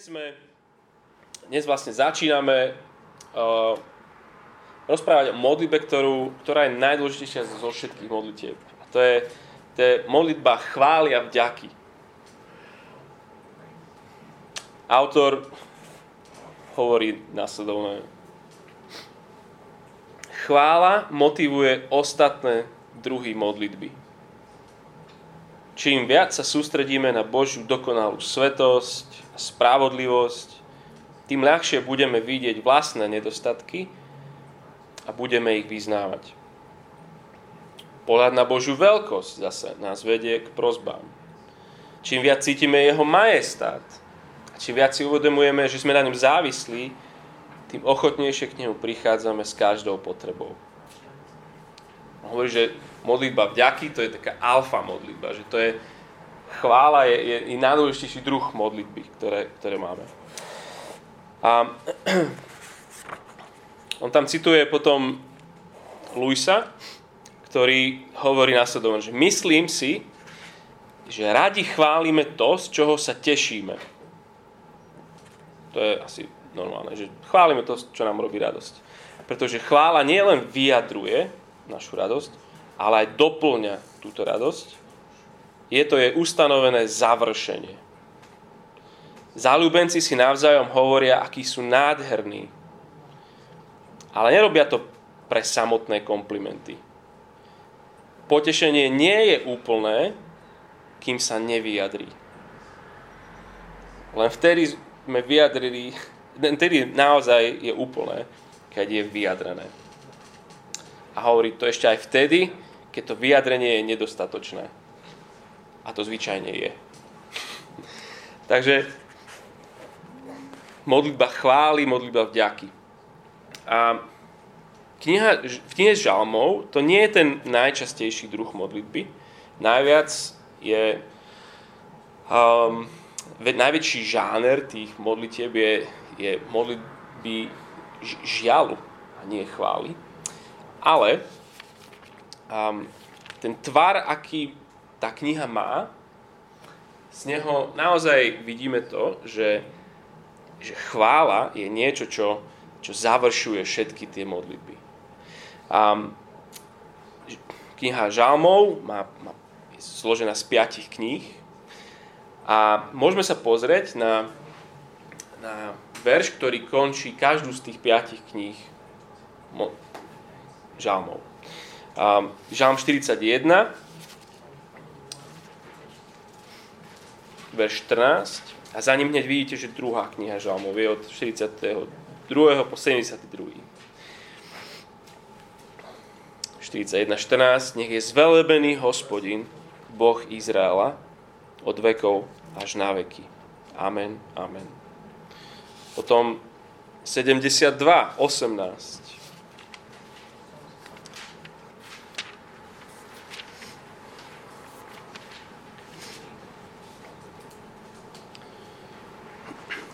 Dnes vlastne začíname rozprávať o modlitbe, ktorá je najdôležitejšia zo všetkých modlitieb. A to je modlitba chvály a vďaky. Autor hovorí nasledovne. Chvála motivuje ostatné druhy modlitby. Čím viac sa sústredíme na Božiu dokonalú svätosť a spravodlivosť, tým ľahšie budeme vidieť vlastné nedostatky a budeme ich vyznávať. Pohľad na Božiu veľkosť zase nás vedie k prosbám. Čím viac cítime jeho majestát a čím viac si uvedomujeme, že sme na ňom závislí, tým ochotnejšie k nemu prichádzame s každou potrebou. Hovorí, že modlitba vďaky to je taká alfa modlitba, že to je chvála, je najdôležitejší druh modlitby, ktoré máme. A on tam cituje potom Lewisa, ktorý hovorí nasledovne, že myslím si, že radi chválime to, z čoho sa tešíme. To je asi normálne, že chválime to, čo nám robí radosť. Pretože chvála nielen vyjadruje našu radosť, ale aj dopĺňa túto radosť. Je ustanovené završenie. Záľúbenci si navzájom hovoria, akí sú nádherní. Ale nerobia to pre samotné komplimenty. Potešenie nie je úplné, kým sa nevyjadrí. Len vtedy sme vyjadrili, vtedy naozaj je úplné, keď je vyjadrené. A hovorí to ešte aj vtedy, keď to vyjadrenie je nedostatočné. A to zvyčajne je. Takže modlitba chvály, modlitba vďaky. A v knihe Žalmov to nie je ten najčastejší druh modlitby. Najviac je najväčší žáner tých modlitieb je modlitby žialu a nie chvály. Ale ten tvar, aký tá kniha má, z neho naozaj vidíme to, že chvála je niečo, čo završuje všetky tie modlitby. Kniha Žalmov je zložená z 5 kníh a môžeme sa pozrieť na verš, ktorý končí každú z tých 5 kníh Žalmov. Žalm 41, verš 14. A za ním hneď vidíte, že druhá kniha Žalmov je od 42. po 72. 41.14. Nech je zvelebený Hospodin, Boh Izraela, od vekov až na veky. Amen, amen. Potom 72.18.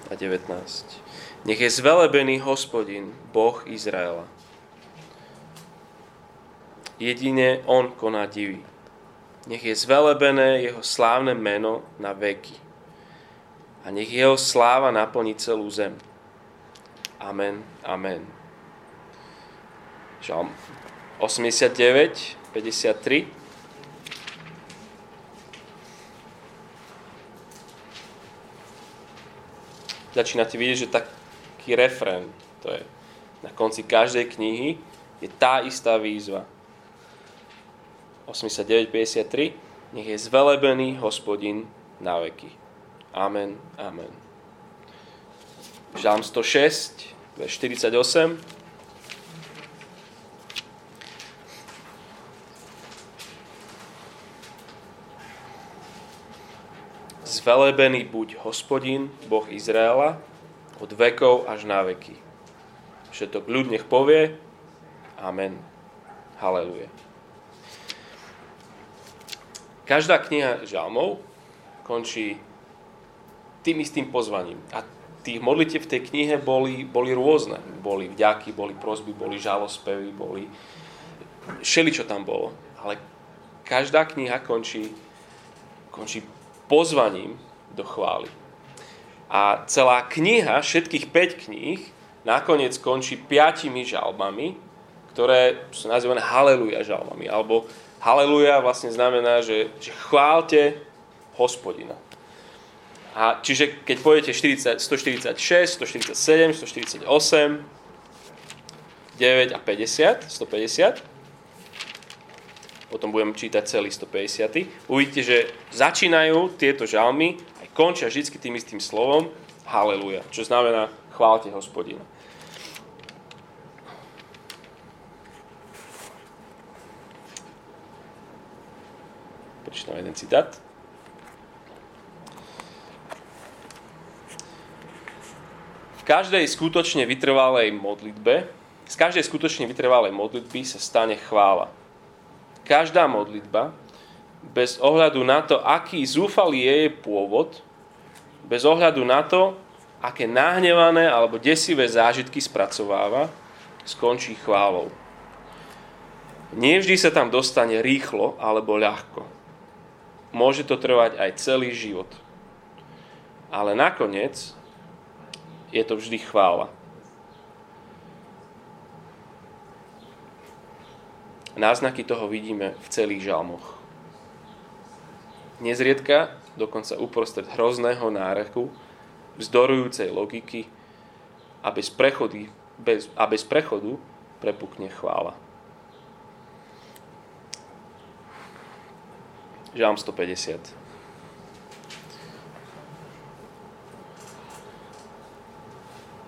A 19. Nech je zvelebený Hospodin, Boh Izraela. Jedine on koná divy. Nech je zvelebené jeho slávne meno na veky. A nech jeho sláva naplní celú zem. Amen, amen. Žalm 89, 53. Začínate vidieť, že taký refrén, to je na konci každej knihy, je tá istá výzva. 89.53. Nech je zvelebený Hospodin na veky. Amen, amen. Žalm 106, 48. Zvelebený buď Hospodin, Boh Izraela, od vekov až na veky. Všetok ľud nech povie, amen, haleluja. Každá kniha Žalmov končí tým istým pozvaním. A tých modlitev v tej knihe boli rôzne. Boli vďaky, boli prosby, boli žalospevy, boli všeličo tam bolo. Ale každá kniha končí pozvaním do chvály. A celá kniha, všetkých 5 kníh, nakoniec končí 5 žalmami, ktoré sú nazývané haleluja žalmami. Alebo haleluja vlastne znamená, že chváľte Hospodina. A čiže keď pôjdete 146, 147, 148, 9 a 50, 150, potom budem čítať celý 150. Uvidíte, že začínajú tieto žalmy aj končia vždy tým istým slovom haleluja, čo znamená chváľte Hospodina. Prečítam jeden citát. Z každej skutočne vytrvalej modlitby sa stane chvála. Každá modlitba, bez ohľadu na to, aký zúfalý je jej pôvod, bez ohľadu na to, aké nahnevané alebo desivé zážitky spracováva, skončí chválou. Nie vždy sa tam dostane rýchlo alebo ľahko. Môže to trvať aj celý život. Ale nakoniec je to vždy chvála. Náznaky toho vidíme v celých žalmoch. Nezriedka, dokonca uprostred hrozného náreku, vzdorujúcej logiky a bez prechodu prepukne chvála. Žalm 150.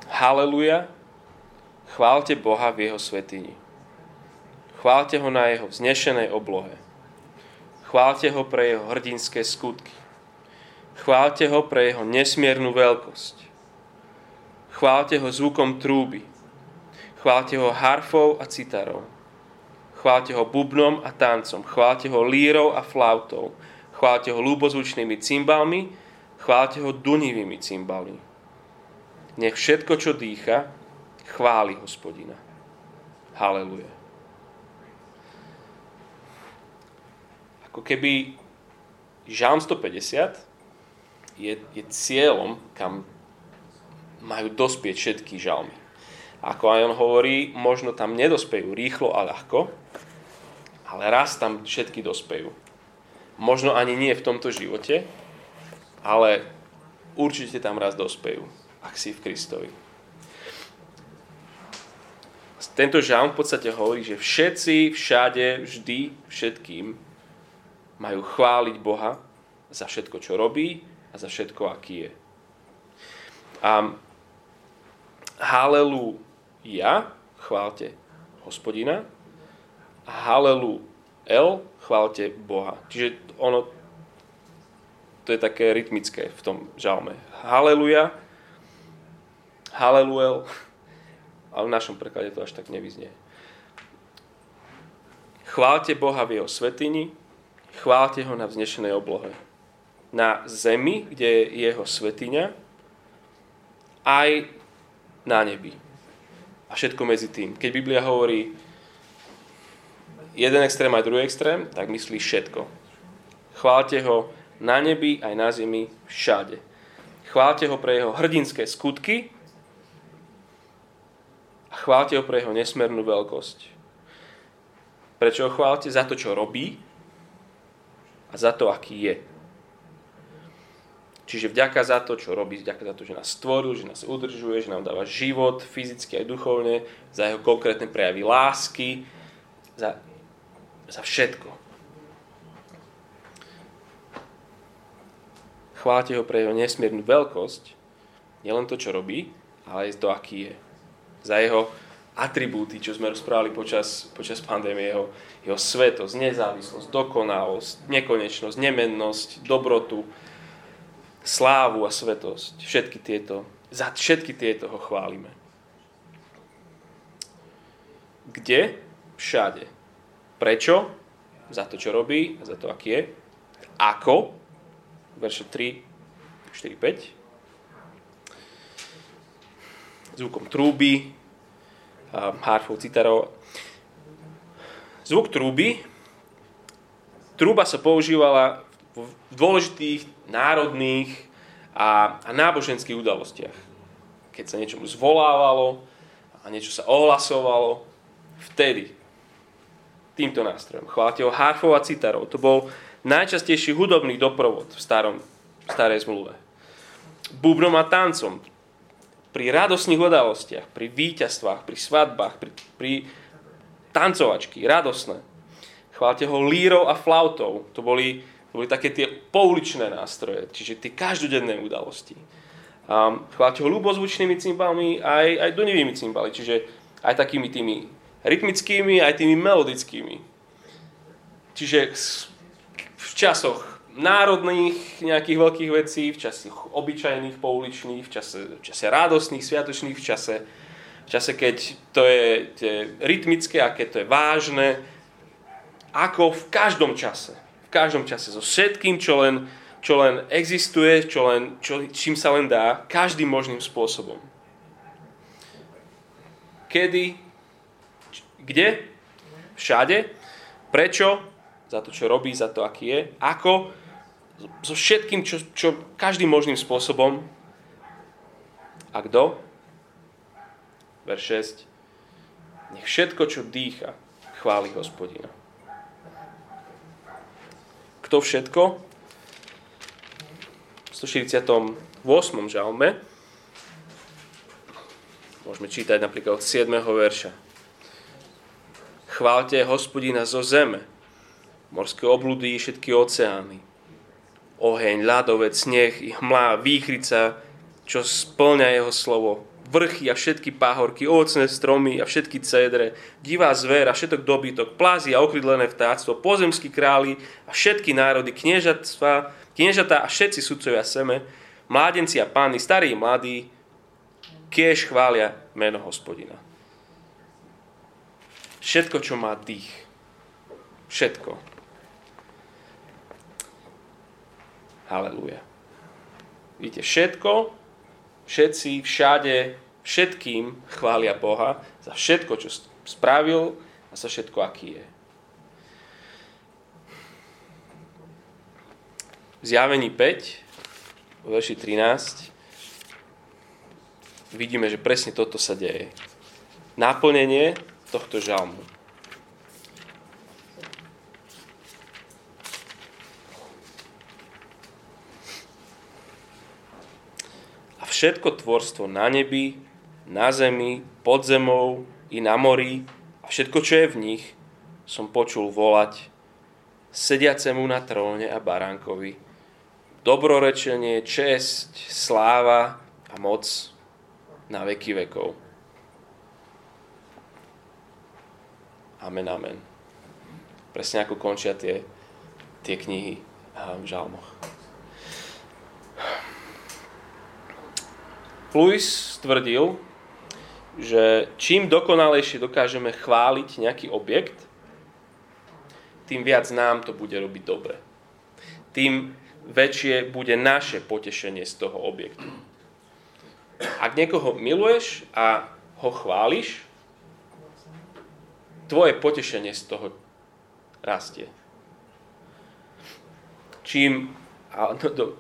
Haleluja, chváľte Boha v jeho svätyni. Chváľte ho na jeho vznešenej oblohe. Chváľte ho pre jeho hrdinské skutky. Chváľte ho pre jeho nesmiernu veľkosť. Chváľte ho zvukom trúby. Chváľte ho harfou a citarou. Chváľte ho bubnom a tancom. Chváľte ho lírou a flautou. Chváľte ho ľúbozvučnými cymbalmi. Chváľte ho dunivými cymbalmi. Nech všetko, čo dýcha, chváli Hospodina. Haleluja. Ako keby žalm 150 je cieľom, kam majú dospieť všetky žalmy. Ako aj on hovorí, možno tam nedospejú rýchlo a ľahko, ale raz tam všetky dospejú. Možno ani nie v tomto živote, ale určite tam raz dospejú, ak si v Kristovi. Tento žalm v podstate hovorí, že všetci, všade, vždy, všetkým majú chváliť Boha za všetko, čo robí a za všetko, aký je. A haleluja, chváľte Hospodina, a haleluel, chváľte Boha. Čiže ono, to je také rytmické v tom žalme. Haleluja, haleluel, ale v našom preklade to až tak nevyznie. Chváľte Boha v jeho svätyni, chváľte ho na vznešenej oblohe. Na zemi, kde je jeho svätyňa, aj na nebi. A všetko medzi tým. Keď Biblia hovorí jeden extrém aj druhý extrém, tak myslí všetko. Chváľte ho na nebi, aj na zemi, všade. Chváľte ho pre jeho hrdinské skutky a chváľte ho pre jeho nesmernú veľkosť. Prečo ho chváľte? Za to, čo robí, a za to, aký je. Čiže vďaka za to, čo robí, vďaka za to, že nás stvoril, že nás udržuje, že nám dáva život, fyzicky aj duchovne, za jeho konkrétne prejavy lásky, za všetko. Chváľte ho pre jeho nesmiernu veľkosť, nielen to, čo robí, ale aj to, aký je. Za jeho atribúty, čo sme rozprávali počas pandémie, jeho svetosť, nezávislosť, dokonalosť, nekonečnosť, nemennosť, dobrotu, slávu a svetosť. Za všetky tieto ho chválime. Kde? Všade. Prečo? Za to, čo robí a za to, aký je. Ako? Verše 3, 4, 5. Zvukom trúby, harfou, citarou. Zvuk trúby. Trúba sa používala v dôležitých národných a náboženských udalostiach. Keď sa niečomu zvolávalo a niečo sa ohlasovalo, vtedy týmto nástrojom chválteho harfov a citarov. To bol najčastejší hudobný doprovod v starej zmluve. Bubnom a tancom, pri radosných udalostiach, pri víťazstvách, pri svadbách, pri tancovačky, radosné. Chváľte ho lírou a flautou. To boli také tie pouličné nástroje, čiže tie každodenné udalosti. Chváľte ho ľubozvučnými cymbalmi aj dunivými cymbali, čiže aj takými tými rytmickými, aj tými melodickými. Čiže v časoch národných nejakých veľkých vecí, v čase obyčajných, pouličných, v čase radosných, sviatočných, v čase, keď to je rytmické a keď to je vážne, ako v každom čase, so všetkým, čo len existuje, čím sa len dá, každým možným spôsobom. Kedy? Kde? Všade? Prečo? Za to, čo robí, za to, aký je. Ako? So všetkým, čo každým možným spôsobom. A kto? Verš 6. Nech všetko, čo dýcha, chváli Hospodina. Kto všetko? V 148. žalme môžeme čítať napríklad od 7. verša. Chváľte Hospodina zo zeme, morské obľudy, všetky oceány. Oheň, ľadovec, sneh, i hmla, výchrica, čo splňa jeho slovo. Vrchy a všetky páhorky, ovocné stromy a všetky cedre, divá zver a všetok dobytok, plázy a okrydlené vtáctvo, pozemskí králi a všetky národy, kniežatá a všetci sudcovia seme, mládenci a páni, starí a mladí, kiež chvália meno Hospodina. Všetko, čo má dých. Všetko. Halelúja. Víte, všetko, všetci, všade, všetkým chvália Boha za všetko, čo spravil a za všetko, aký je. V Zjavení 5, verši 13, vidíme, že presne toto sa deje. Naplnenie tohto žalmu. A všetko tvorstvo na nebi, na zemi, pod zemou i na mori a všetko, čo je v nich, som počul volať sediacemu na tróne a baránkovi. Dobrorečenie, česť, sláva a moc na veky vekov. Amen, amen. Presne ako končia tie knihy v žalmoch. Lewis tvrdil, že čím dokonalejšie dokážeme chváliť nejaký objekt, tým viac nám to bude robiť dobre. Tým väčšie bude naše potešenie z toho objektu. Ak niekoho miluješ a ho chváliš, tvoje potešenie z toho rastie.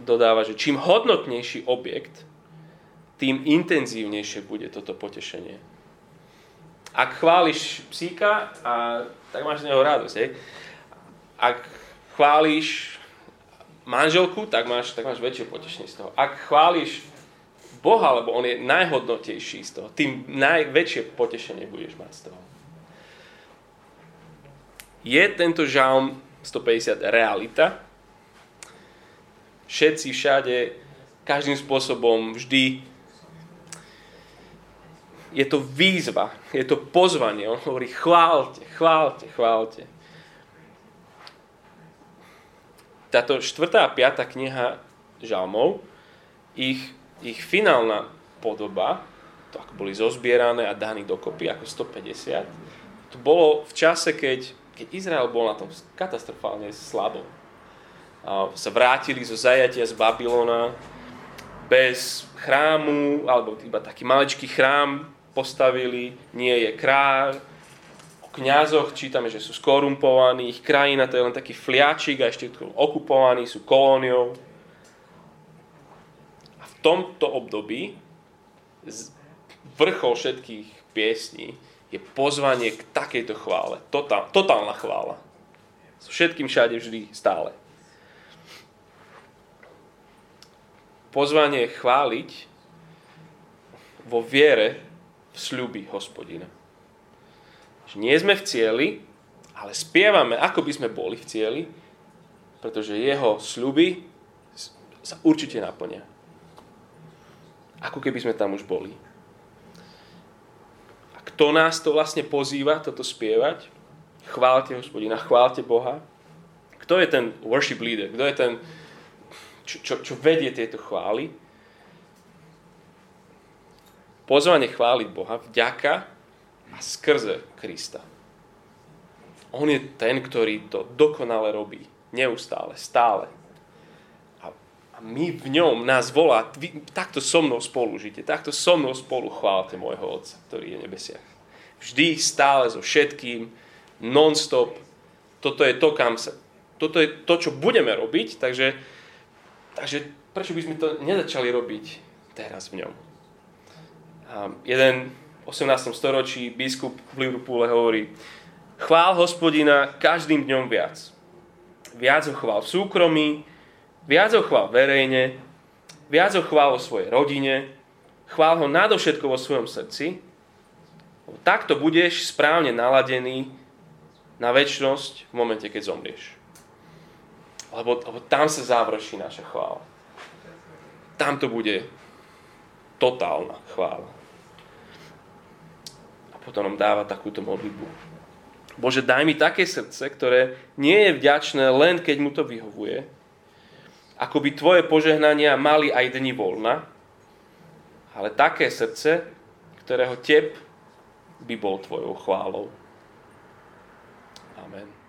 Dodáva, že čím hodnotnejší objekt, tým intenzívnejšie bude toto potešenie. Ak chváliš psíka, tak máš z neho radosť. Hej? Ak chváliš manželku, tak máš väčšie potešenie z toho. Ak chváliš Boha, lebo on je najhodnotnejší z toho, tým najväčšie potešenie budeš mať z toho. Je tento žalm 150 realita? Všetci, všade, každým spôsobom, vždy. Je to výzva, je to pozvanie. On hovorí, chváľte, chváľte, chváľte. Táto 4. a 5. kniha žalmov, ich finálna podoba, to ako boli zozbierané a daní dokopy ako 150, to bolo v čase, keď Izrael bol na tom katastrofálne slabo. Sa vrátili zo zajatia z Babylona bez chrámu, alebo iba taký maličký chrám postavili, nie je kráľ. O kňazoch čítame, že sú skorumpovaní, ich krajina to je len taký fliačik a ešte okupovaní, sú kolóniou. tomto období vrchol všetkých piesní je pozvanie k takejto chvále. Totálna chvála. So všetkým všade vždy stále. Pozvanie chváliť vo viere v sľuby Hospodina. Nie sme v cieli, ale spievame, ako by sme boli v cieli, pretože jeho sľuby sa určite naplnia. Ako keby sme tam už boli. A kto nás to vlastne pozýva, toto spievať? Chváľte Hospodina, chváľte Boha. Kto je ten worship leader? Kto je ten, čo vedie tieto chvály? Pozvanie chváliť Boha vďaka a skrze Krista. On je ten, ktorý to dokonale robí. Neustále, stále. A my v ňom nás volá, takto so mnou spolu žite, takto so mnou spolu chváľte môjho Otca, ktorý je v nebesiach. Vždy, stále, so všetkým, non-stop. Toto je to, toto je to, čo budeme robiť, takže prečo by sme to nezačali robiť teraz v ňom? Jeden v 18. storočí biskup v Liverpoole hovorí: chvál Hospodina každým dňom viac. Viac ho chvál v súkromí, viac ho chvál verejne, viac ho chvál o svojej rodine, chvál ho nadovšetko vo svojom srdci. Takto budeš správne naladený na večnosť v momente, keď zomrieš. Lebo tam sa završí naša chvála. Tam to bude totálna chvála. Potom nám dáva takúto modlitbu. Bože, daj mi také srdce, ktoré nie je vďačné len keď mu to vyhovuje, ako by tvoje požehnania mali aj dni voľna, ale také srdce, ktorého tep by bol tvojou chválou. Amen.